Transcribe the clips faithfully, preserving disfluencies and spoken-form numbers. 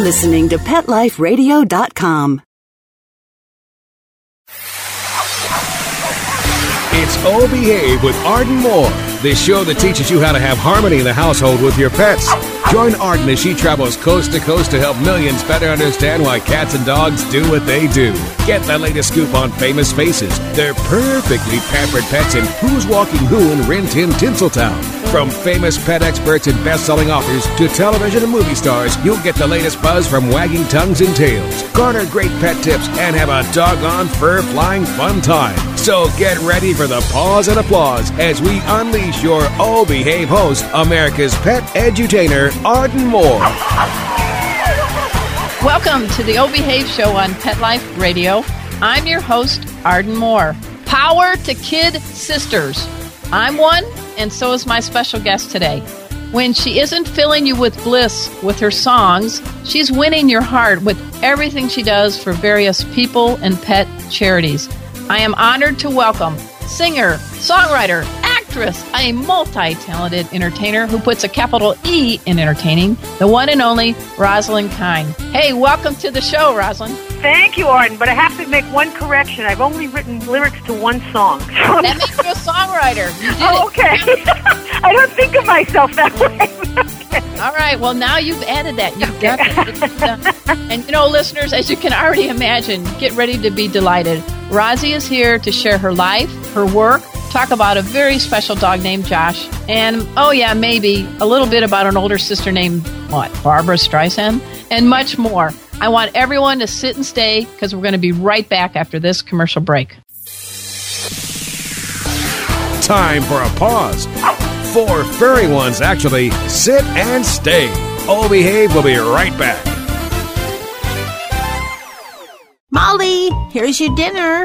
listening to Pet Life Radio dot com. It's O Behave with Arden Moore, the show that teaches you how to have harmony in the household with your pets. Join Arden as she travels coast to coast to help millions better understand why cats and dogs do what they do. Get the latest scoop on famous faces, their perfectly pampered pets, and who's walking who in Rin-Tin-Tinseltown. From famous pet experts and best-selling authors to television and movie stars, you'll get the latest buzz from wagging tongues and tails. Garner great pet tips and have a doggone fur-flying fun time. So get ready for the pause and applause as we unleash your O Behave host, America's pet edutainer, Arden Moore. Welcome to the O Behave Show on Pet Life Radio. I'm your host, Arden Moore. Power to kid sisters. I'm one, and so is my special guest today. When she isn't filling you with bliss with her songs, she's winning your heart with everything she does for various people and pet charities. I am honored to welcome singer, songwriter, actress, a multi-talented entertainer who puts a capital E in entertaining, the one and only Rosalind Kind. Hey, welcome to the show, Rosalind. Thank you, Arden, but I have to make one correction. I've only written lyrics to one song. So that not... makes you a songwriter. You did oh, okay. It. I don't think of myself that way. Okay. All right, well, now you've added that. You've okay. done it. It's done. And, you know, listeners, as you can already imagine, get ready to be delighted. Rosie is here to share her life, her work, talk about a very special dog named Josh, and, oh yeah, maybe a little bit about an older sister named, what, Barbra Streisand, and much more. I want everyone to sit and stay because we're going to be right back after this commercial break. Time for a pause. For furry ones, actually, sit and stay. O Behave will be right back. Molly, here's your dinner.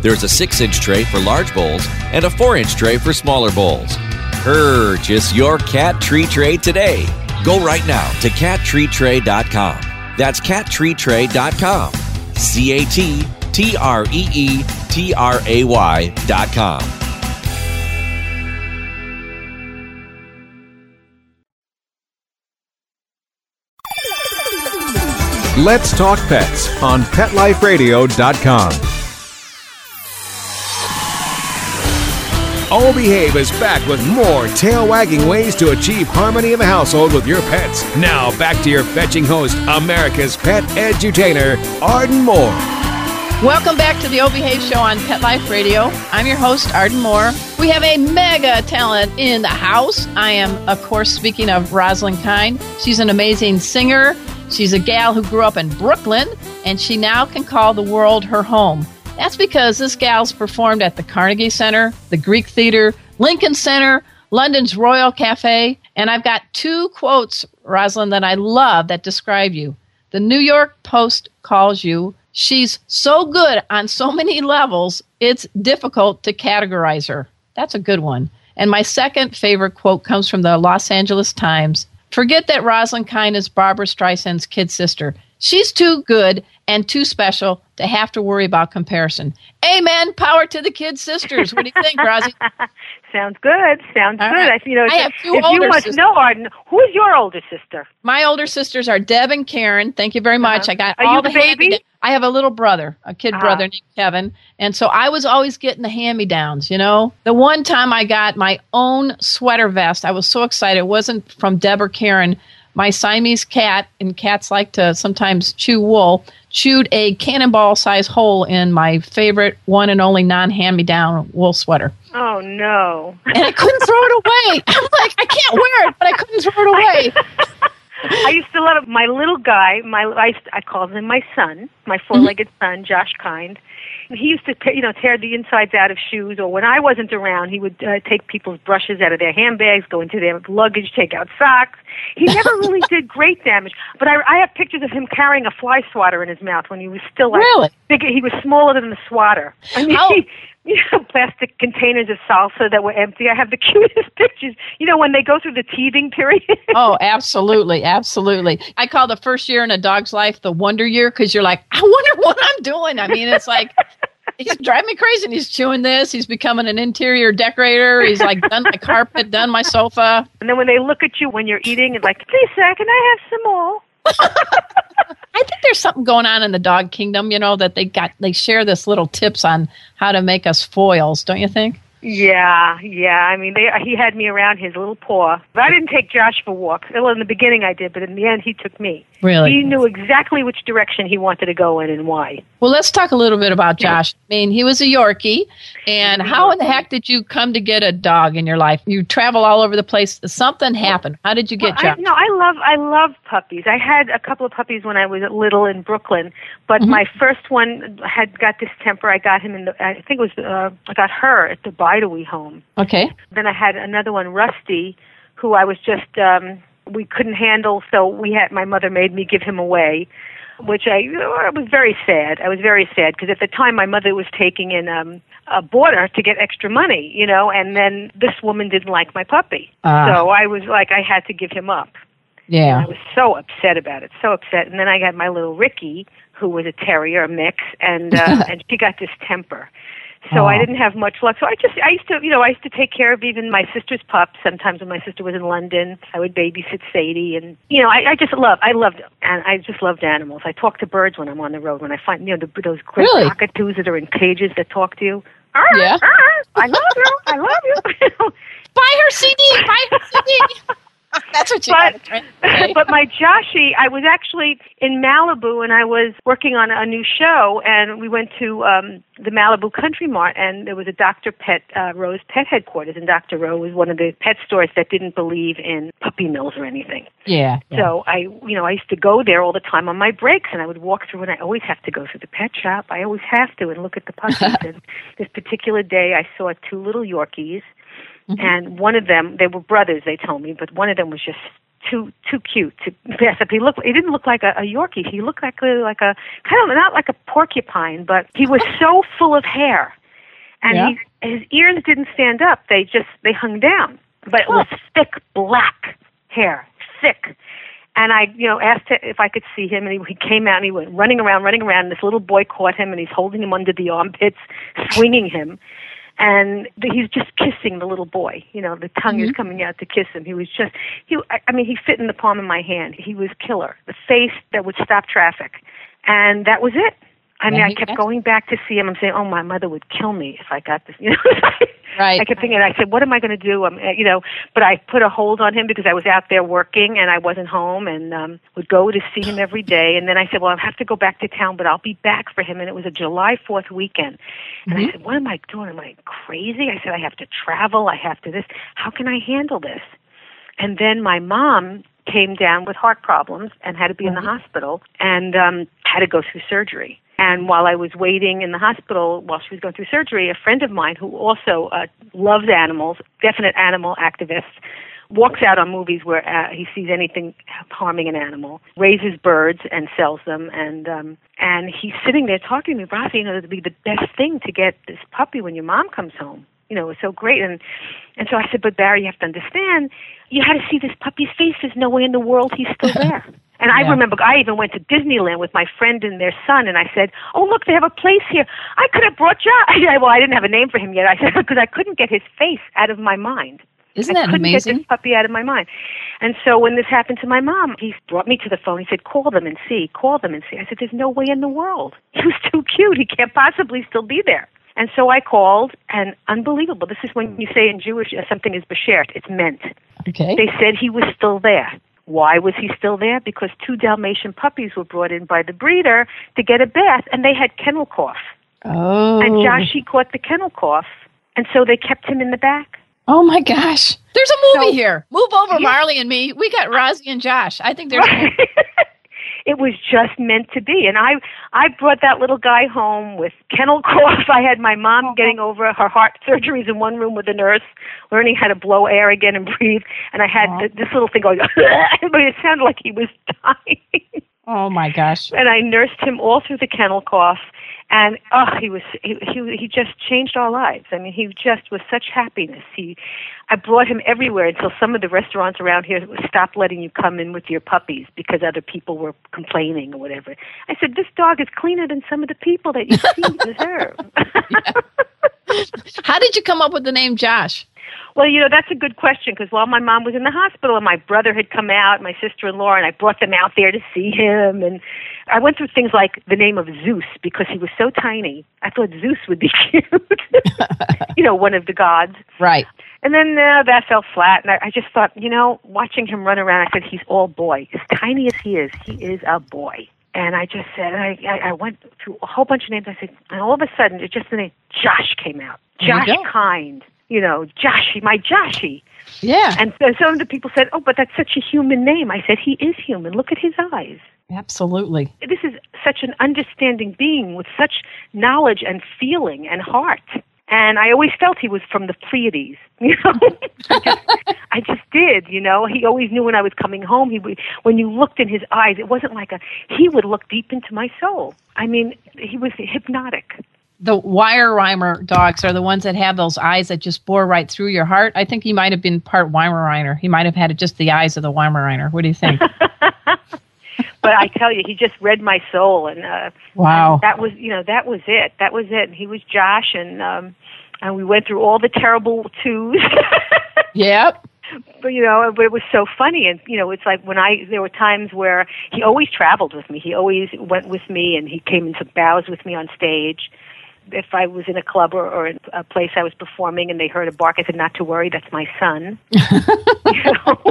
There's a six inch tray for large bowls and a four inch tray for smaller bowls. Purchase your Cat Tree Tray today. Go right now to cat tree tray dot com. That's cat tree tray dot com. C A T T R E E T R A Y dot com. Let's Talk Pets on Pet Life Radio dot com. O Behave is back with more tail-wagging ways to achieve harmony in the household with your pets. Now back to your fetching host, America's pet edutainer, Arden Moore. Welcome back to the O Behave Show on Pet Life Radio. I'm your host, Arden Moore. We have a mega talent in the house. I am, of course, speaking of Rosalind Kind. She's an amazing singer. She's a gal who grew up in Brooklyn, and she now can call the world her home. That's because this gal's performed at the Carnegie Center, the Greek Theater, Lincoln Center, London's Royal Cafe, and I've got two quotes, Rosalind, that I love that describe you. The New York Post calls you, she's so good on so many levels, it's difficult to categorize her. That's a good one. And my second favorite quote comes from the Los Angeles Times. Forget that Rosalind Kind is Barbra Streisand's kid sister. She's too good and too special to have to worry about comparison. Amen. Power to the kid sisters. What do you think, Rosie? Sounds good. Sounds All good. Right. I, you know, I have two if older you must sisters. know, Arden, who is your older sister? My older sisters are Deb and Karen. Thank you very much. Uh-huh. I got are all you the, the baby? Hand- I have a little brother, a kid uh-huh. brother named Kevin, and so I was always getting the hand-me-downs, you know? The one time I got my own sweater vest, I was so excited. It wasn't from Deb or Karen. My Siamese cat, and cats like to sometimes chew wool, chewed a cannonball-sized hole in my favorite one and only non-hand-me-down wool sweater. Oh, no. And I couldn't throw it away. I'm like, I can't wear it, but I couldn't throw it away. I used to love my little guy. My I, I called him my son, my four-legged son, Josh Kind. He used to, you know, tear the insides out of shoes. Or when I wasn't around, he would uh, take people's brushes out of their handbags, go into their luggage, take out socks. He never really did great damage. But I, I have pictures of him carrying a fly swatter in his mouth when he was still like really? big. He was smaller than the swatter. I mean, oh. he, you know, plastic containers of salsa that were empty. I have the cutest pictures. You know, when they go through the teething period. Oh, absolutely. Absolutely. I call the first year in a dog's life the wonder year, because you're like, I wonder what I'm doing. I mean, it's like, he's driving me crazy, and he's chewing this. He's becoming an interior decorator. He's like, done my carpet, done my sofa. And then when they look at you when you're eating, it's like, please, sir, can I have some more? I think there's something going on in the dog kingdom, you know, that they got, they share this little tips on how to make us foils, don't you think? Yeah, yeah. I mean, they, he had me around his little paw. But I didn't take Josh for walks. Well, in the beginning I did, but in the end he took me. Really? He knew exactly which direction he wanted to go in and why. Well, let's talk a little bit about Josh. I mean, he was a Yorkie. And how in the heck did you come to get a dog in your life? You travel all over the place. Something happened. How did you get well, Josh? I, no, I love, I love puppies. I had a couple of puppies when I was little in Brooklyn. But mm-hmm. my first one had got distemper. I got him in the, I think it was, uh, I got her at the Bidewee home. Okay. Then I had another one, Rusty, who I was just... Um, we couldn't handle, so we had my mother made me give him away, which I, I was very sad. I was very sad because at the time my mother was taking in um, a boarder to get extra money, you know, and then this woman didn't like my puppy. Uh, so I was like, I had to give him up. Yeah. And I was so upset about it, so upset. And then I got my little Ricky, who was a terrier mix, and uh, and she got distemper. So oh. I didn't have much luck. So I just, I used to, you know, I used to take care of even my sister's pups. Sometimes when my sister was in London, I would babysit Sadie. And, you know, I, I just love, I loved, and I just loved animals. I talk to birds when I'm on the road, when I find, you know, the, those great really? cockatoos that are in cages that talk to you. Arr, yeah. Arr, I love you. I love you. Buy her C D. Buy her C D. That's what you but, got okay. But my Joshie, I was actually in Malibu, and I was working on a new show, and we went to um, the Malibu Country Mart, and there was a Doctor Pet, uh, Rowe's Pet Headquarters, and Doctor Rowe was one of the pet stores that didn't believe in puppy mills or anything. Yeah. yeah. So I, you know, I used to go there all the time on my breaks, and I would walk through, and I always have to go through the pet shop. I always have to, and look at the puppies. And this particular day, I saw two little Yorkies. Mm-hmm. And one of them, they were brothers, they told me, but one of them was just too too cute to pass up. He looked, he didn't look like a, a Yorkie. He looked like a, like a kind of not like a porcupine, but he was so full of hair, and yeah. he, his ears didn't stand up. They just they hung down, but it was thick black hair, thick. And I, you know, asked if I could see him, and he, he came out, and he went running around, running around. And this little boy caught him, and he's holding him under the armpits, swinging him. And he's just kissing the little boy. You know, the tongue mm-hmm. is coming out to kiss him. He was just, he. I mean, he fit in the palm of my hand. He was killer. The face that would stop traffic. And that was it. I mean, I kept going back to see him. I'm saying, oh, my mother would kill me if I got this. You know, right. I kept thinking, I said, what am I going to do? Um, you know, but I put a hold on him because I was out there working and I wasn't home, and um, would go to see him every day. And then I said, well, I'll have to go back to town, but I'll be back for him. And it was a July fourth weekend. And mm-hmm. I said, what am I doing? Am I crazy? I said, I have to travel. I have to this. How can I handle this? And then my mom came down with heart problems and had to be mm-hmm. in the hospital and um, had to go through surgery. And while I was waiting in the hospital, while she was going through surgery, a friend of mine who also uh, loves animals, definite animal activist, walks out on movies where uh, he sees anything harming an animal, raises birds and sells them. And um, and he's sitting there talking to me, Rossi, you know, it would be the best thing to get this puppy when your mom comes home. You know, it's so great. And and so I said, but Barry, you have to understand, you had to see this puppy's face. There's no way in the world he's still there. And I yeah. remember I even went to Disneyland with my friend and their son, and I said, oh, look, they have a place here. I could have brought you. I, well, I didn't have a name for him yet. I said, because I couldn't get his face out of my mind. Isn't that amazing? I couldn't get this puppy out of my mind. And so when this happened to my mom, he brought me to the phone. He said, call them and see. Call them and see. I said, there's no way in the world. He was too cute. He can't possibly still be there. And so I called, and unbelievable. This is when you say in Jewish something is beshert. It's meant. Okay. They said he was still there. Why was he still there? Because two Dalmatian puppies were brought in by the breeder to get a bath, and they had kennel cough. Oh. And Joshie caught the kennel cough, and so they kept him in the back. Oh my gosh. There's a movie so, here. Move over, yeah. Marley and Me. We got Rozzy and Josh. I think there's right. It was just meant to be. And I I brought that little guy home with kennel cough. I had my mom oh. getting over her heart surgeries in one room with a nurse, learning how to blow air again and breathe. And I had oh. this little thing going, but it sounded like he was dying. Oh, my gosh. And I nursed him all through the kennel cough. And, oh, he was, he, he, he just changed our lives. I mean, he just was such happiness. He, I brought him everywhere until some of the restaurants around here stopped letting you come in with your puppies because other people were complaining or whatever. I said, this dog is cleaner than some of the people that you see deserve. Yeah. How did you come up with the name Josh? Well, you know, that's a good question, because while my mom was in the hospital and my brother had come out, my sister-in-law, and I brought them out there to see him. And I went through things like the name of Zeus, because he was so tiny. I thought Zeus would be cute, you know, one of the gods. Right. And then uh, that fell flat. And I, I just thought, you know, watching him run around, I said, he's all boy. As tiny as he is, he is a boy. And I just said, I, I, I went through a whole bunch of names. I said, and all of a sudden, it just the name Josh came out. Josh Kind. You know, Joshy, my Joshy. Yeah. And so some of the people said, oh, but that's such a human name. I said, he is human. Look at his eyes. Absolutely. This is such an understanding being with such knowledge and feeling and heart. And I always felt he was from the Pleiades, you know. I, just, I just did, you know. He always knew when I was coming home. He would, when you looked in his eyes, it wasn't like a, he would look deep into my soul. I mean, he was hypnotic. The Weimariner dogs are the ones that have those eyes that just bore right through your heart. I think he might have been part Weimariner. He might have had just the eyes of the Weimariner. What do you think? But I tell you, he just read my soul, and uh, wow, and that was you know that was it. That was it. And he was Josh, and um, and we went through all the terrible twos. Yep. But, you know, but it was so funny. And, you know, it's like when I, there were times where he always traveled with me. He always went with me, and he came and took bows with me on stage. If I was in a club or, or a place I was performing and they heard a bark, I said, not to worry, that's my son. You know?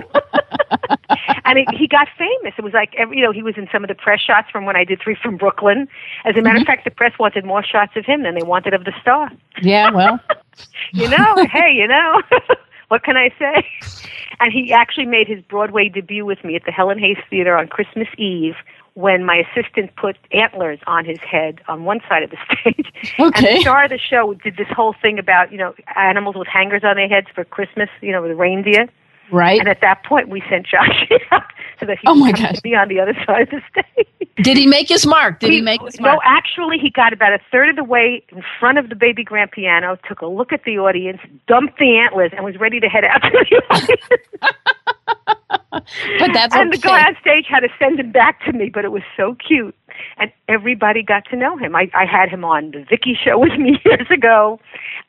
And it, he got famous. It was like, every, you know, he was in some of the press shots from when I did Three from Brooklyn. As a matter mm-hmm. of fact, the press wanted more shots of him than they wanted of the star. Yeah, well. You know, hey, you know, what can I say? And he actually made his Broadway debut with me at the Helen Hayes Theater on Christmas Eve, when my assistant put antlers on his head on one side of the stage. Okay. And the star of the show did this whole thing about, you know, animals with hangers on their heads for Christmas, you know, with reindeer. Right. And at that point, we sent Josh out so that he oh could come to be on the other side of the stage. Did he make his mark? Did he, he make his mark? No, actually, he got about a third of the way in front of the baby grand piano, took a look at the audience, dumped the antlers, and was ready to head out to the audience. But that's and okay. The guy on stage had to send him back to me, but it was so cute. And everybody got to know him. I, I had him on the Vicky show with me years ago.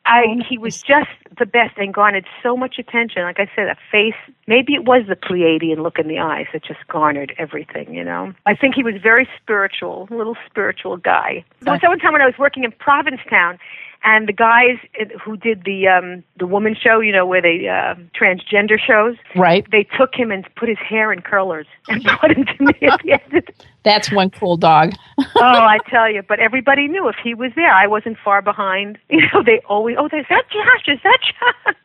I, oh, he was just the best and garnered so much attention. Like I said, a face, maybe it was the Pleiadian look in the eyes that just garnered everything, you know. I think he was very spiritual, little spiritual guy. There was one time when I was working in Provincetown, and the guys who did the um, the woman show, you know, where they uh, transgender shows, right? They took him and put his hair in curlers and brought him to me at the end. That's one cool dog. Oh, I tell you! But everybody knew if he was there, I wasn't far behind. You know, they always, oh, there's that Josh, is that Josh?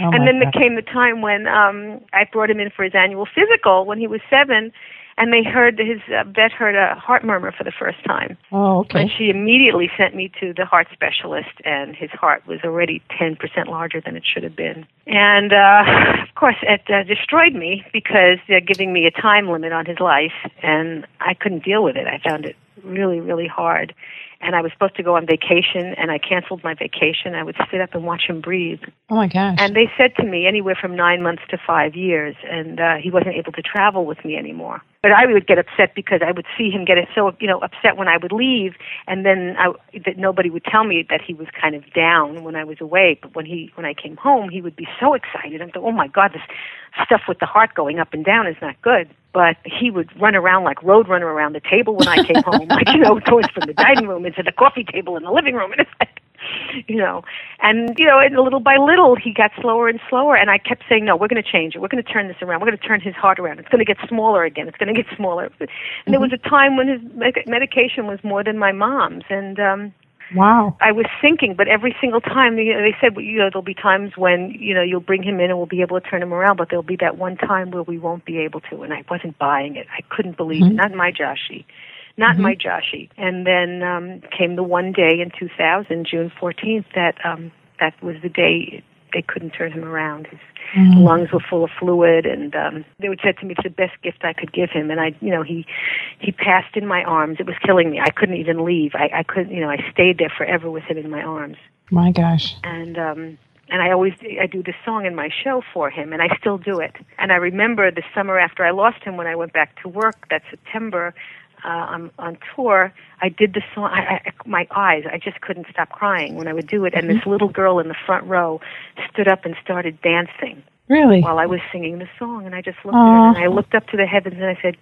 Oh, and then God. There came the time when um, I brought him in for his annual physical when he was seven. And they heard his uh, vet heard a heart murmur for the first time. Oh, okay. And she immediately sent me to the heart specialist, and his heart was already ten percent larger than it should have been. And, uh, of course, it uh, destroyed me because they're giving me a time limit on his life, and I couldn't deal with it. I found it really, really hard. And I was supposed to go on vacation, and I canceled my vacation. I would sit up and watch him breathe. Oh, my gosh. And they said to me anywhere from nine months to five years, and uh, he wasn't able to travel with me anymore. But I would get upset because I would see him get so, you know, upset when I would leave, and then I, that nobody would tell me that he was kind of down when I was away. But when he when I came home, he would be so excited. I thought, oh, my God, this stuff with the heart going up and down is not good. But he would run around like Roadrunner around the table when I came home, like, you know, going from the dining room into the coffee table in the living room. And it's like, you know, and, you know, and little by little, he got slower and slower. And I kept saying, no, we're going to change it. We're going to turn this around. We're going to turn his heart around. It's going to get smaller again. It's going to get smaller. And mm-hmm. there was a time when his medication was more than my mom's. And um, Wow. I was thinking, but every single time, you know, they said, you know, there'll be times when, you know, you'll bring him in and we'll be able to turn him around, but there'll be that one time where we won't be able to. And I wasn't buying it. I couldn't believe mm-hmm. it. Not in my Joshie. Not mm-hmm. my Joshie. And then um, came the one day in two thousand, June fourteenth, that um, that was the day they couldn't turn him around. His mm-hmm. lungs were full of fluid, and um, they would say to me, it's the best gift I could give him. And I, you know, he he passed in my arms. It was killing me. I couldn't even leave. I, I couldn't, you know, I stayed there forever with him in my arms. My gosh. And um, and I always I do this song in my show for him, and I still do it. And I remember the summer after I lost him, when I went back to work that September. Uh, on, on tour, I did the song, I, I, my eyes, I just couldn't stop crying when I would do it, and mm-hmm. this little girl in the front row stood up and started dancing. Really? While I was singing the song, and I just looked Aww. at her, and I looked up to the heavens, and I said,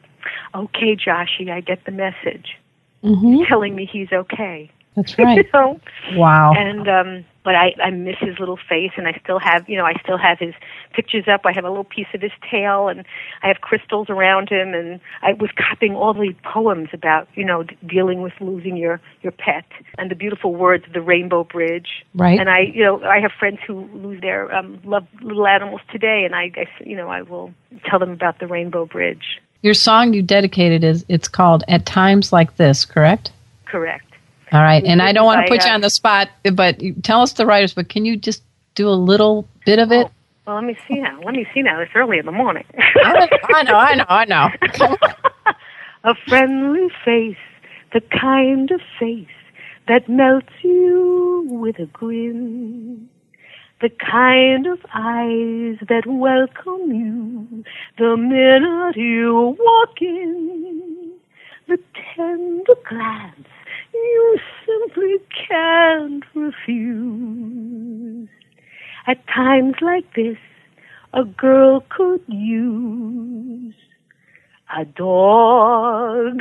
okay, Joshie, I get the message. Mm-hmm. He's telling me he's okay. That's right. You know? Wow. And, um... But I, I miss his little face, and I still have, you know, I still have his pictures up. I have a little piece of his tail, and I have crystals around him. And I was copying all the poems about, you know, dealing with losing your, your pet, and the beautiful words of the Rainbow Bridge. Right. And I, you know, I have friends who lose their um, love little animals today, and I, I, you know, I will tell them about the Rainbow Bridge. Your song you dedicated is it's called "At Times Like This," correct? Correct. All right, and I don't want to put you on the spot, but tell us the writers, but can you just do a little bit of it? Oh, well, let me see now. Let me see now. It's early in the morning. I know, I know, I know. Come on. A friendly face, the kind of face that melts you with a grin. The kind of eyes that welcome you the minute you walk in. The tender glance you simply can't refuse. At times like this, a girl could use a dog.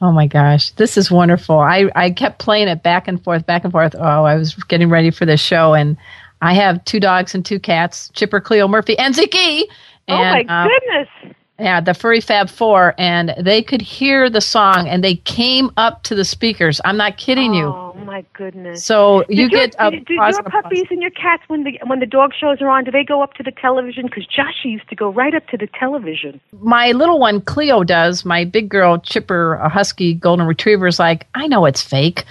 Oh, my gosh. This is wonderful. I, I kept playing it back and forth, back and forth. Oh, I was getting ready for this show, and I have two dogs and two cats, Chipper, Cleo, Murphy, and Ziki. And, oh, my goodness. Um, Yeah, the Furry Fab Four, and they could hear the song, and they came up to the speakers. I'm not kidding you. Oh, my goodness. So did you your, get a... Did, did your puppies pause. and your cats, when the when the dog shows are on, do they go up to the television? Because Joshie used to go right up to the television. My little one, Cleo, does. My big girl, Chipper, a husky golden retriever, is like, I know it's fake.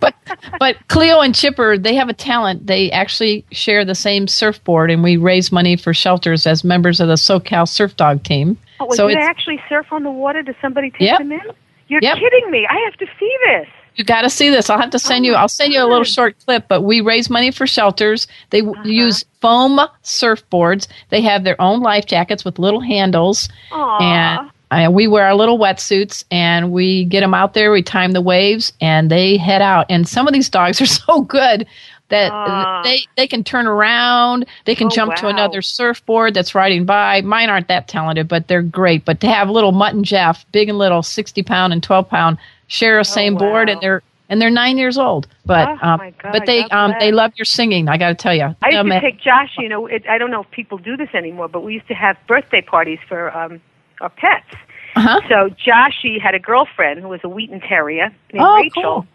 But but Cleo and Chipper, they have a talent. They actually share the same surfboard, and we raise money for shelters as members of the SoCal Surf Dog Team. Oh, so do they actually surf on the water? Does somebody take yep. them in? You're yep. kidding me! I have to see this. You got to see this. I'll have to send oh you. I'll send you a little short clip. But we raise money for shelters. They uh-huh. use foam surfboards. They have their own life jackets with little handles. Aww. And Uh, we wear our little wetsuits, and we get them out there. We time the waves, and they head out. And some of these dogs are so good that uh, they, they can turn around. They can oh, jump wow. to another surfboard that's riding by. Mine aren't that talented, but they're great. But to have little Mutt and Jeff, big and little, sixty-pound and twelve-pound, share the same oh, wow. board, and they're and they're nine years old. But oh, um, God, but they um, they love your singing, I got to tell you. I used um, to take Josh, you know, it, I don't know if people do this anymore, but we used to have birthday parties for um, – our pets. Uh-huh. So Joshie had a girlfriend who was a Wheaton Terrier named oh, Rachel. Cool.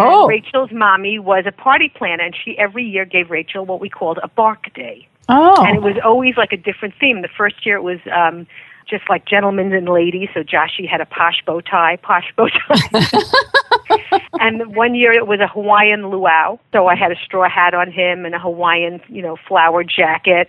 Oh. And Rachel's mommy was a party planner, and she every year gave Rachel what we called a bark day. Oh. And it was always like a different theme. The first year it was um, just like gentlemen and ladies, so Joshie had a posh bow tie, posh bow tie. And one year it was a Hawaiian luau, so I had a straw hat on him and a Hawaiian, you know, flower jacket.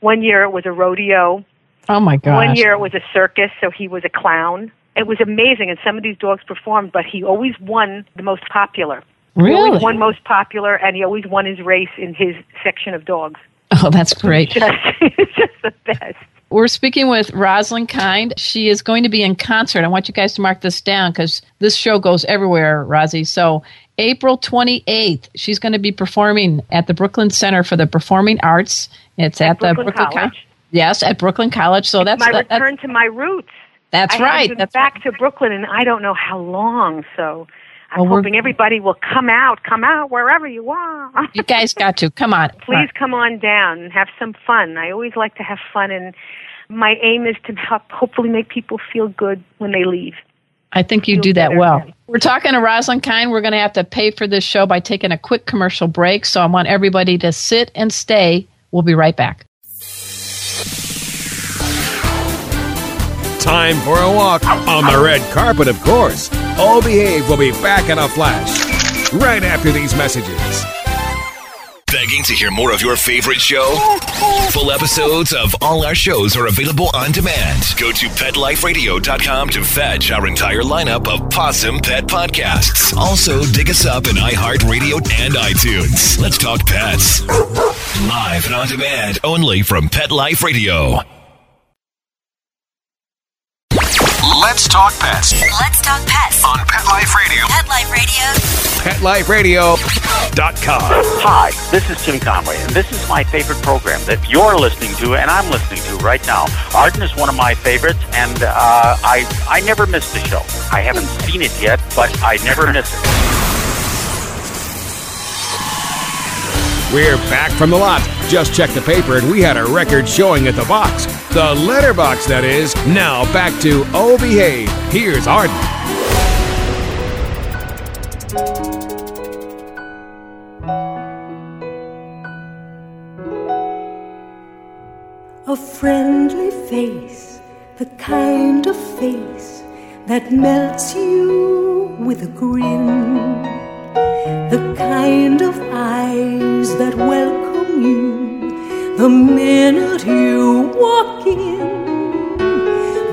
One year it was a rodeo. Oh, my gosh. One year it was a circus, so he was a clown. It was amazing, and some of these dogs performed, but he always won the most popular. Really? He always won most popular, and he always won his race in his section of dogs. Oh, that's great. It's just, it's just the best. We're speaking with Rosalind Kind. She is going to be in concert. I want you guys to mark this down because this show goes everywhere, Rosie. So April twenty-eighth, she's going to be performing at the Brooklyn Center for the Performing Arts. It's at, at Brooklyn the Brooklyn College. Co- Yes, at Brooklyn College. So it's that's my that, return that's, to my roots. That's I right. I've been back right. to Brooklyn, and I don't know how long. So I'm well, hoping everybody will come out, come out wherever you are. You guys got to come on. Please right. come on down and have some fun. I always like to have fun, and my aim is to help hopefully make people feel good when they leave. I think you do that well. We're talking to Rosalind Kind. We're going to have to pay for this show by taking a quick commercial break, so I want everybody to sit and stay. We'll be right back. Time for a walk on the red carpet, of course. O Behave will be back in a flash right after these messages. Begging to hear more of your favorite show? Full episodes of all our shows are available on demand. Go to pet life radio dot com to fetch our entire lineup of Possum Pet podcasts. Also, dig us up in iHeartRadio and iTunes. Let's talk pets. Live and on demand, only from Pet Life Radio. Let's talk pets. Let's talk pets. On Pet Life Radio. Pet Life Radio. pet life radio dot com. Hi, this is Tim Conway, and this is my favorite program that you're listening to, and I'm listening to right now. Arden is one of my favorites, and uh, I, I never miss the show. I haven't seen it yet, but I never miss it. We're back from the lot. Just checked the paper, and we had a record showing at the box. The letterbox, that is. Now back to O Behave. Here's Arden. A friendly face, the kind of face that melts you with a grin. The kind of eyes that welcome you the minute you walk in,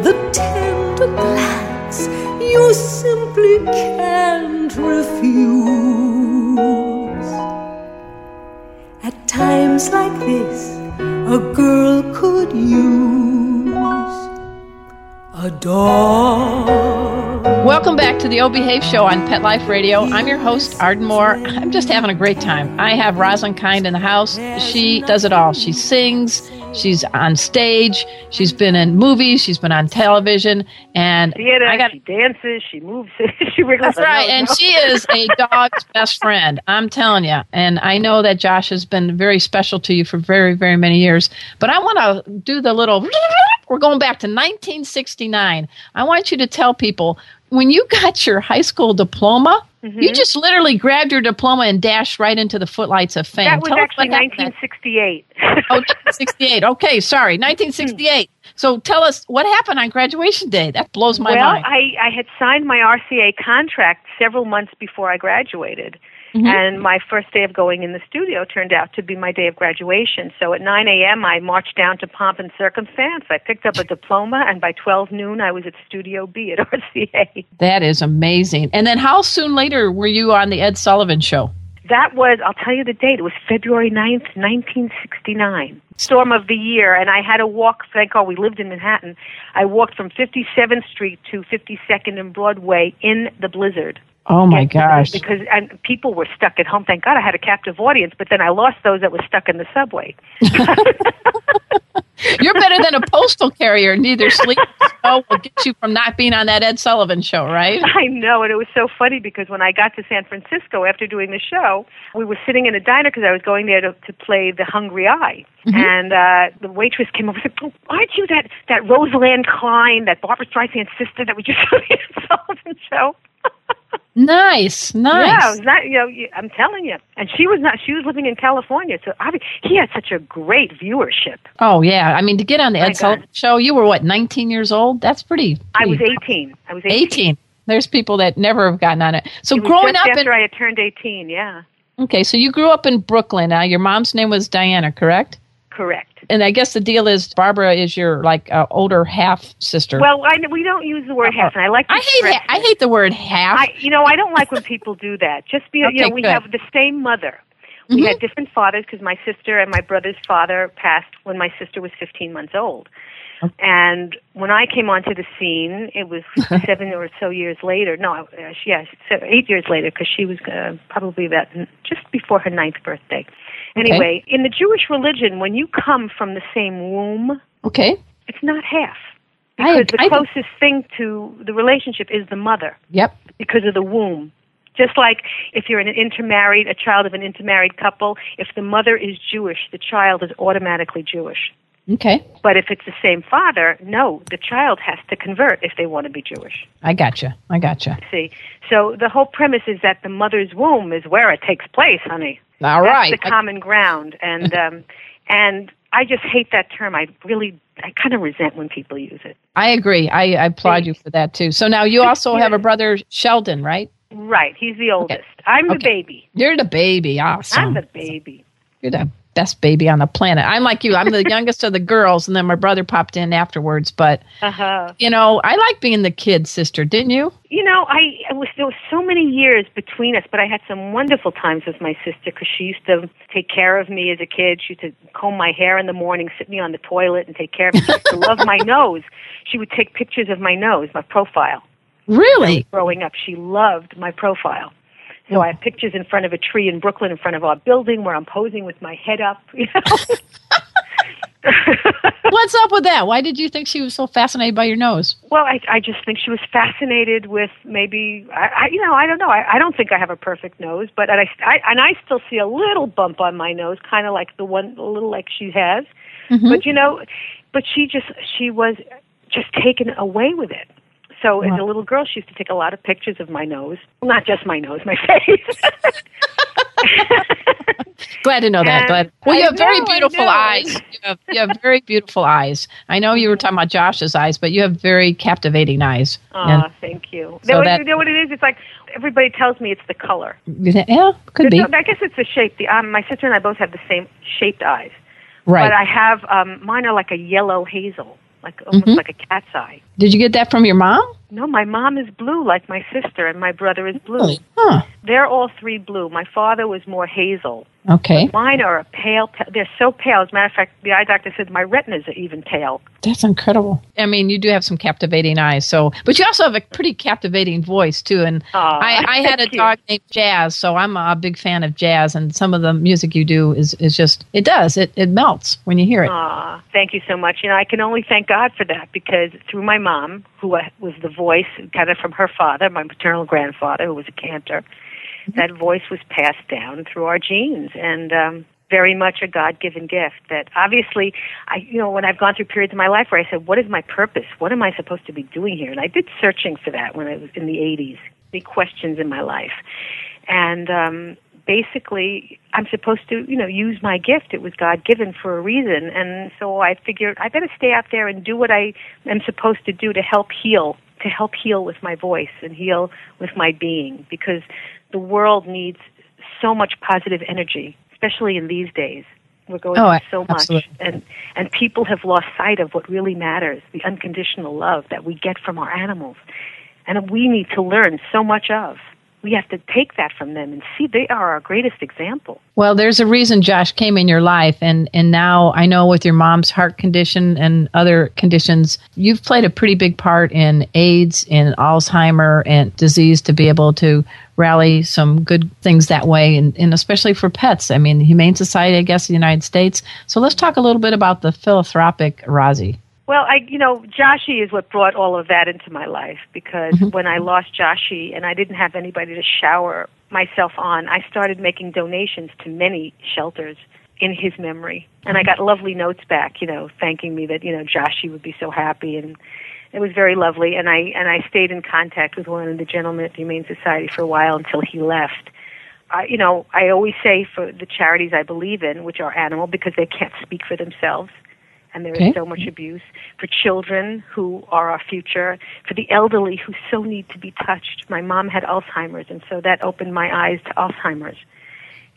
the tender glance you simply can't refuse. At times like this, a girl could use a dog. Welcome back to the O Behave Show on Pet Life Radio. I'm your host, Arden Moore. I'm just having a great time. I have Rosalind Kind in the house. She does it all. She sings. She's on stage. She's been in movies. She's been on television. And theater, I got, she dances. She moves. She wriggles. That's right. And she is a dog's best friend. I'm telling you. And I know that Josh has been very special to you for very, very many years. But I want to do the little... We're going back to nineteen sixty-nine. I want you to tell people, when you got your high school diploma, mm-hmm. you just literally grabbed your diploma and dashed right into the footlights of fame. That was tell actually nineteen sixty-eight. Oh, nineteen sixty-eight. Okay, sorry, nineteen sixty-eight. So tell us what happened on graduation day. That blows my well, mind. Well, I, I had signed my R C A contract several months before I graduated. Mm-hmm. And my first day of going in the studio turned out to be my day of graduation. So at nine a.m., I marched down to Pomp and Circumstance. I picked up a diploma, and by twelve noon, I was at Studio B at R C A. That is amazing. And then how soon later were you on the Ed Sullivan Show? That was, I'll tell you the date, it was February ninth, nineteen sixty-nine. Storm of the year, and I had a walk, thank God we lived in Manhattan. I walked from fifty-seventh Street to fifty-second and Broadway in the blizzard. Oh, my gosh. Because and people were stuck at home. Thank God I had a captive audience, but then I lost those that were stuck in the subway. You're better than a postal carrier. Neither sleep nor snow will get you from not being on that Ed Sullivan Show, right? I know, and it was so funny because when I got to San Francisco after doing the show, we were sitting in a diner because I was going there to, to play The Hungry Eye. Mm-hmm. And uh, the waitress came over and said, oh, aren't you that, that Rosalind Kind, that Barbra Streisand sister that we just saw on the Ed Sullivan Show? Nice, nice. Yeah, it was not, you know, I'm telling you. And she was not. She was living in California, so I mean, he had such a great viewership. Oh yeah, I mean to get on the Ed Sullivan Show, you were what, nineteen years old? That's pretty. pretty I was eighteen. I was eighteen. eighteen. There's people that never have gotten on it. So it was growing just up after in, I had turned eighteen, yeah. Okay, so you grew up in Brooklyn. Now uh, your mom's name was Diana, correct? Correct. And I guess the deal is Barbara is your like uh, older half sister. Well, I, we don't use the word half, and I like. To I hate. Ha- I hate the word half. I, you know, I don't like when people do that. Just be. Okay, you know, we good. have the same mother. We mm-hmm. had different fathers because my sister and my brother's father passed when my sister was fifteen months old, okay. And when I came onto the scene, it was seven or so years later. No, uh, yeah, eight years later because she was uh, probably about just before her ninth birthday. Anyway, okay. In the Jewish religion, when you come from the same womb, okay, it's not half. Because I, the I, closest I, thing to the relationship is the mother. Yep. Because of the womb. Just like if you're an intermarried, a child of an intermarried couple, if the mother is Jewish, the child is automatically Jewish. Okay. But if it's the same father, no, the child has to convert if they want to be Jewish. I gotcha. I gotcha. See, so the whole premise is that the mother's womb is where it takes place, honey. All That's right. That's the common I... ground. And um, and I just hate that term. I really, I kind of resent when people use it. I agree. I, I applaud See? you for that, too. So now you also yeah. have a brother, Sheldon, right? Right. He's the oldest. Okay. I'm okay. the baby. You're the baby. Awesome. I'm the baby. You're the best baby on the planet. I'm like you. I'm the youngest of the girls, and then my brother popped in afterwards. But, uh-huh. you know, I like being the kid sister, didn't you? You know, I it was, there was so many years between us, but I had some wonderful times with my sister because she used to take care of me as a kid. She used to comb my hair in the morning, sit me on the toilet, and take care of me. She used to love my nose. She would take pictures of my nose, my profile. Really? Growing up, she loved my profile. So I have pictures in front of a tree in Brooklyn in front of our building where I'm posing with my head up. You know? What's up with that? Why did you think she was so fascinated by your nose? Well, I, I just think she was fascinated with maybe, I, I, you know, I don't know. I, I don't think I have a perfect nose, but and I, I, and I still see a little bump on my nose, kind of like the one, a little like she has. Mm-hmm. But, you know, but she just, she was just taken away with it. So as a little girl, she used to take a lot of pictures of my nose. Well, not just my nose, my face. Glad to know that. Glad. Well, you have know, very beautiful eyes. You have, you have very beautiful eyes. I know you were talking about Josh's eyes, but you have very captivating eyes. Oh, thank you. So that, you know what it is? It's like everybody tells me it's the color. Yeah, could There's be. No, I guess it's the shape. The um, my sister and I both have the same shaped eyes. Right. But I have, um, mine are like a yellow hazel. Like almost mm-hmm. like a cat's eye. Did you get that from your mom? No, my mom is blue, like my sister, and my brother is blue. Really? Huh. They're all three blue. My father was more hazel. Okay. But mine are a pale, pale. They're so pale. As a matter of fact, the eye doctor said my retinas are even pale. That's incredible. I mean, you do have some captivating eyes. So, but you also have a pretty captivating voice too. And oh, I, I had a dog you. named Jazz, so I'm a big fan of Jazz. And some of the music you do is, is just it does it it melts when you hear it. Ah, oh, thank you so much. You know, I can only thank God for that because through my mom, who was the voice kind of from her father, my maternal grandfather, who was a cantor. Mm-hmm. That voice was passed down through our genes, and um, very much a God-given gift. That obviously, I you know, when I've gone through periods of my life where I said, "What is my purpose? What am I supposed to be doing here?" And I did searching for that when I was in the eighties. Big questions in my life, and um, basically, I'm supposed to you know use my gift. It was God-given for a reason, and so I figured I better stay out there and do what I am supposed to do to help heal, to help heal with my voice and heal with my being, because the world needs so much positive energy, especially in these days. We're going oh, through so absolutely. much, and and people have lost sight of what really matters, the unconditional love that we get from our animals, and we need to learn so much of. We have to take that from them and see they are our greatest example. Well, there's a reason Josh came in your life, and, and now I know with your mom's heart condition and other conditions, you've played a pretty big part in AIDS, in Alzheimer's, and disease to be able to rally some good things that way, and, and especially for pets. I mean, the Humane Society, I guess, of the United States. So let's talk a little bit about the philanthropic Rosie. Well, I, you know, Joshie is what brought all of that into my life, because mm-hmm. when I lost Joshie and I didn't have anybody to shower myself on, I started making donations to many shelters in his memory. And I got lovely notes back, you know, thanking me that, you know, Joshie would be so happy, and it was very lovely. And I and I stayed in contact with one of the gentlemen at the Humane Society for a while until he left. I, you know, I always say for the charities I believe in, which are animal, because they can't speak for themselves. And there is okay. so much abuse, for children who are our future, for the elderly who so need to be touched. My mom had Alzheimer's, and so that opened my eyes to Alzheimer's.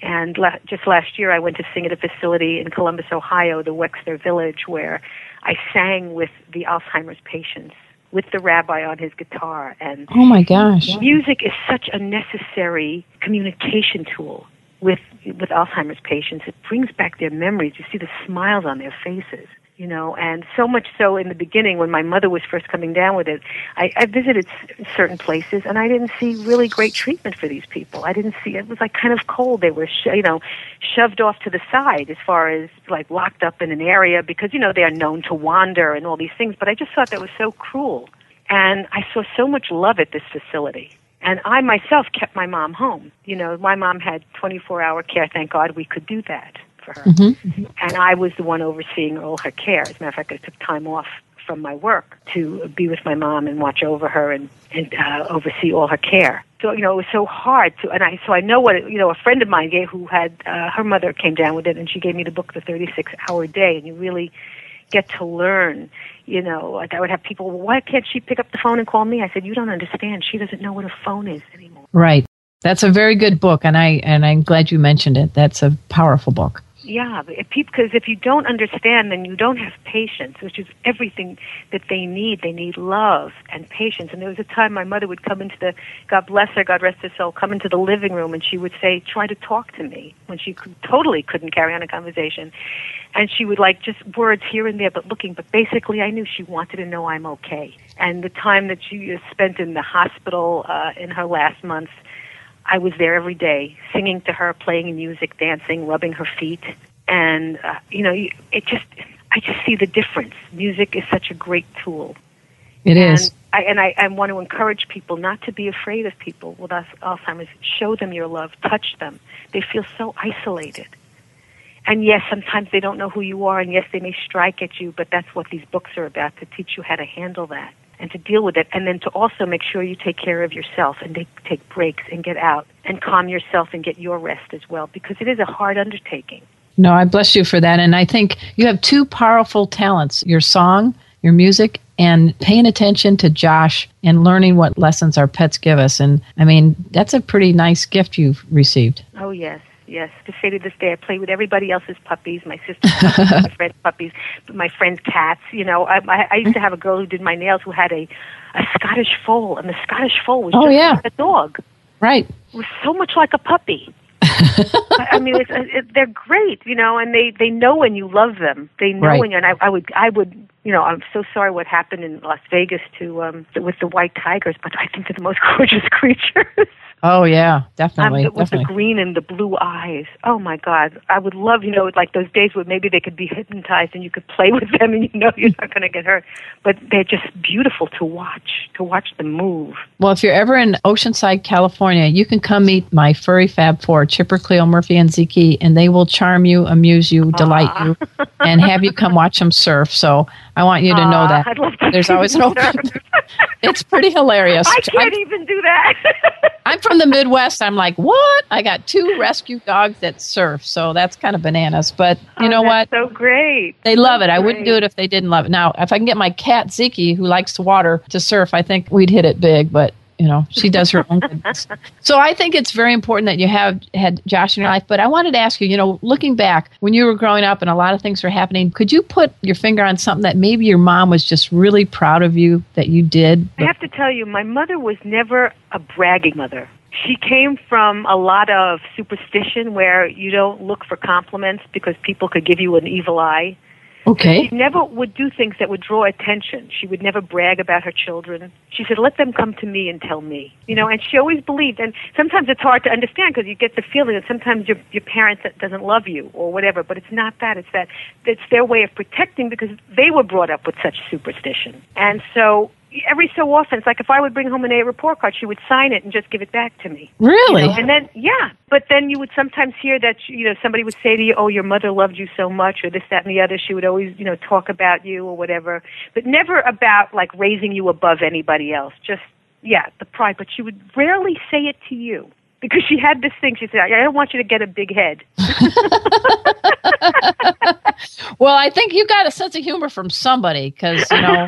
And la- just last year, I went to sing at a facility in Columbus, Ohio, the Wexner Village, where I sang with the Alzheimer's patients, with the rabbi on his guitar. And oh, my gosh. Music is such a necessary communication tool with, with Alzheimer's patients. It brings back their memories. You see the smiles on their faces. You know, and so much so in the beginning when my mother was first coming down with it, I, I visited certain places and I didn't see really great treatment for these people. I didn't see, it was like kind of cold. They were, sho- you know, shoved off to the side as far as like locked up in an area because, you know, they are known to wander and all these things. But I just thought that was so cruel. And I saw so much love at this facility. And I myself kept my mom home. You know, my mom had twenty-four hour care. Thank God we could do that. for her. Mm-hmm. And I was the one overseeing all her care. As a matter of fact, I took time off from my work to be with my mom and watch over her and, and uh, oversee all her care. So, you know, it was so hard to, and I, so I know what, it, you know, a friend of mine gave, who had, uh, her mother came down with it, and she gave me the book, The thirty-six hour Day, and you really get to learn, you know, like I would have people, well, why can't she pick up the phone and call me? I said, you don't understand. She doesn't know what a phone is anymore. Right. That's a very good book, and, I, and I'm glad you mentioned it. That's a powerful book. Yeah, because if you don't understand, then you don't have patience, which is everything that they need. They need love and patience. And there was a time my mother would come into the, God bless her, God rest her soul, come into the living room, and she would say, try to talk to me, when she could, totally couldn't carry on a conversation. And she would, like, just words here and there, but looking. But basically, I knew she wanted to know I'm okay. And the time that she spent in the hospital uh, in her last month, I was there every day, singing to her, playing music, dancing, rubbing her feet. And, uh, you know, it just, I just see the difference. Music is such a great tool. It and is. I, and I, I want to encourage people not to be afraid of people with Alzheimer's. Show them your love. Touch them. They feel so isolated. And, yes, sometimes they don't know who you are, and, yes, they may strike at you, but that's what these books are about, to teach you how to handle that and to deal with it, and then to also make sure you take care of yourself and take, take breaks and get out and calm yourself and get your rest as well, because it is a hard undertaking. No, I bless you for that, and I think you have two powerful talents, your song, your music, and paying attention to Josh and learning what lessons our pets give us. And, I mean, that's a pretty nice gift you've received. Oh, yes. Yes, to say to this day, I play with everybody else's puppies, my sister's puppies, my friend's puppies, my friend's cats. You know, I, I, I used to have a girl who did my nails who had a, a Scottish foal, and the Scottish foal was oh, just yeah. like a dog. Right. It was so much like a puppy. I mean, it's, it, they're great, you know, and they, they know when you love them. They know right. when you, and I, I would, I would, you know, I'm so sorry what happened in Las Vegas to um, with the white tigers, but I think they're the most gorgeous creatures. Oh, yeah, definitely. Um, with definitely. the green and the blue eyes. Oh, my God. I would love, you know, like those days where maybe they could be hypnotized and you could play with them and you know you're not going to get hurt. But they're just beautiful to watch, to watch them move. Well, if you're ever in Oceanside, California, you can come meet my furry Fab Four, Chipper, Cleo, Murphy, and Ziki, and they will charm you, amuse you, delight Aww. you, and have you come watch them surf. So I want you to Aww, know that. I'd love to There's always an open It's pretty hilarious. I can't I'm, even do that. I'm from the Midwest. I'm like, what? I got two rescue dogs that surf, so that's kind of bananas. But you oh, know that's what? So great. They love that's it. Great. I wouldn't do it if they didn't love it. Now, if I can get my cat Ziki, who likes the water, to surf, I think we'd hit it big. But you know, she does her own goodness. So I think it's very important that you have had Josh in your life. But I wanted to ask you, you know, looking back, when you were growing up and a lot of things were happening, could you put your finger on something that maybe your mom was just really proud of you that you did? I have to tell you, my mother was never a bragging mother. She came from a lot of superstition where you don't look for compliments because people could give you an evil eye. Okay. She never would do things that would draw attention. She would never brag about her children. She said, let them come to me and tell me. You know, and she always believed. And sometimes it's hard to understand because you get the feeling that sometimes your your parent doesn't love you or whatever. But it's not that. It's that it's their way of protecting because they were brought up with such superstition. And so every so often, it's like if I would bring home an A report card, she would sign it and just give it back to me. Really? You know? And then, yeah. But then you would sometimes hear that, you know, somebody would say to you, oh, your mother loved you so much, or this, that, and the other. She would always, you know, talk about you or whatever. But never about, like, raising you above anybody else. Just, yeah, the pride. But she would rarely say it to you. Because she had this thing, she said, I don't want you to get a big head. Well, I think you got a sense of humor from somebody, because, you know,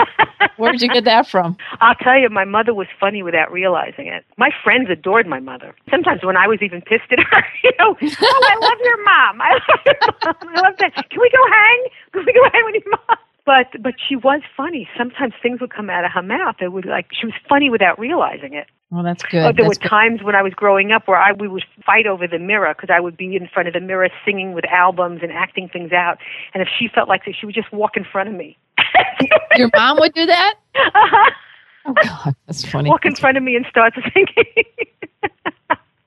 where did you get that from? I'll tell you, my mother was funny without realizing it. My friends adored my mother. Sometimes when I was even pissed at her, you know, oh, I love your mom. I love your mom. I love that. Can we go hang? Can we go hang with your mom? But but she was funny. Sometimes things would come out of her mouth. It would like she was funny without realizing it. Well, that's good. Oh, there that's were good. times when I was growing up where I we would fight over the mirror because I would be in front of the mirror singing with albums and acting things out. And if she felt like that, she would just walk in front of me. Your mom would do that? Uh-huh. Oh, God, that's funny. Walk in that's front funny. of me and start singing.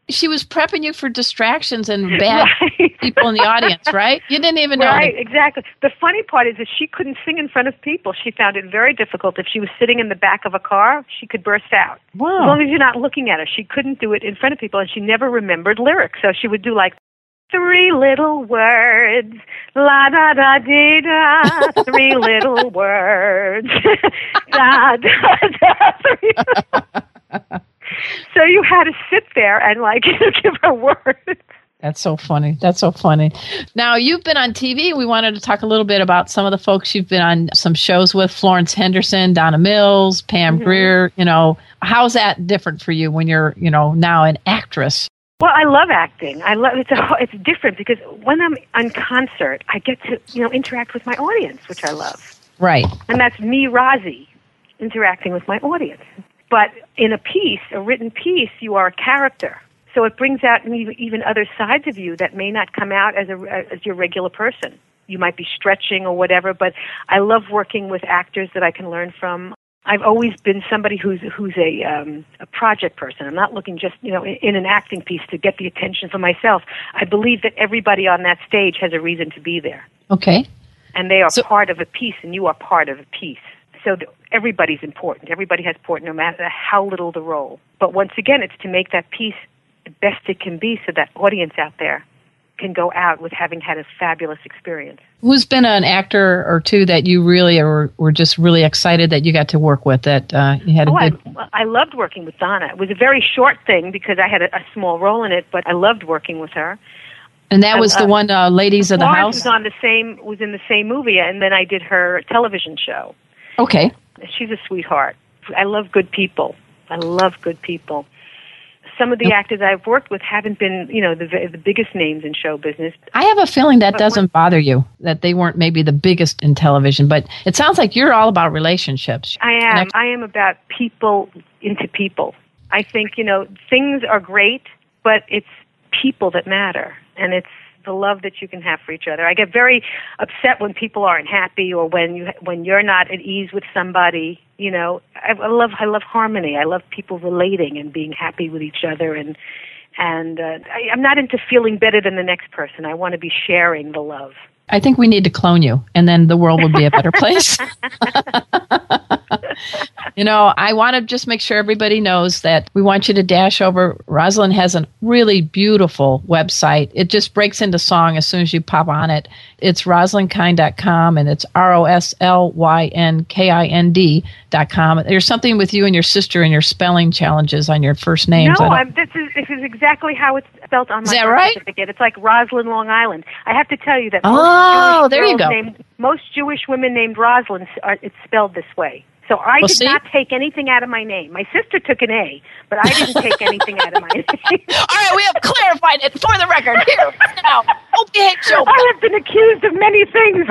She was prepping you for distractions and bad right. people in the audience, right? You didn't even know. Right, exactly. The funny part is that she couldn't sing in front of people. She found it very difficult. If she was sitting in the back of a car, she could burst out. Wow. As long as you're not looking at her. She couldn't do it in front of people, and she never remembered lyrics. So she would do like, Three little words, la da da dee da. Three little words, da da da. So you had to sit there and like give her words. That's so funny. That's so funny. Now, you've been on T V. We wanted to talk a little bit about some of the folks you've been on some shows with, Florence Henderson, Donna Mills, Pam mm-hmm. Grier. You know, how's that different for you when you're, you know, now an actress? Well, I love acting. I love it's a, it's different because when I'm on concert, I get to, you know, interact with my audience, which I love. Right. And that's me, Rozzy, interacting with my audience. But in a piece, a written piece, you are a character. So it brings out even other sides of you that may not come out as a, as your regular person. You might be stretching or whatever, but I love working with actors that I can learn from. I've always been somebody who's who's a um, a project person. I'm not looking just, you know, in, in an acting piece to get the attention for myself. I believe that everybody on that stage has a reason to be there. Okay. And they are so- part of a piece, and you are part of a piece. So th- everybody's important. Everybody has important, no matter how little the role. But once again, it's to make that piece the best it can be so that audience out there can go out with having had a fabulous experience. Who's been an actor or two that you really are, were just really excited that you got to work with, that uh, you had oh, a good... I, I loved working with Donna. It was a very short thing because I had a, a small role in it, but I loved working with her. And that was I, the uh, one, uh, Ladies of the House? Was on the same, was in the same movie, and then I did her television show. Okay. She's a sweetheart. I love good people. I love good people. Some of the actors I've worked with haven't been, you know, the the biggest names in show business. I have a feeling that but doesn't when, bother you, that they weren't maybe the biggest in television, but it sounds like you're all about relationships. I am. I, I am about people into people. I think, you know, things are great, but it's people that matter, and it's the love that you can have for each other. I get very upset when people aren't happy or when you when you're not at ease with somebody. You know, I, I love I love harmony. I love people relating and being happy with each other. And and uh, I, I'm not into feeling better than the next person. I want to be sharing the love. I think we need to clone you, and then the world would be a better place. You know, I want to just make sure everybody knows that we want you to dash over. Rosalind has a really beautiful website. It just breaks into song as soon as you pop on it. It's roslyn kind dot com, and it's R O S L Y N K I N D dot com. There's something with you and your sister and your spelling challenges on your first names. No, I'm, this, is, this is exactly how it's spelled on my certificate. Is that right? It's like Rosalind, Long Island. I have to tell you that oh, most, Jewish there you go. Named, most Jewish women named Rosalind, are, it's spelled this way. So I well, did see? not take anything out of my name. My sister took an A, but I didn't take anything out of my name. All right, we have clarified it for the record. Here, now, O Behave show. I have been accused of many things.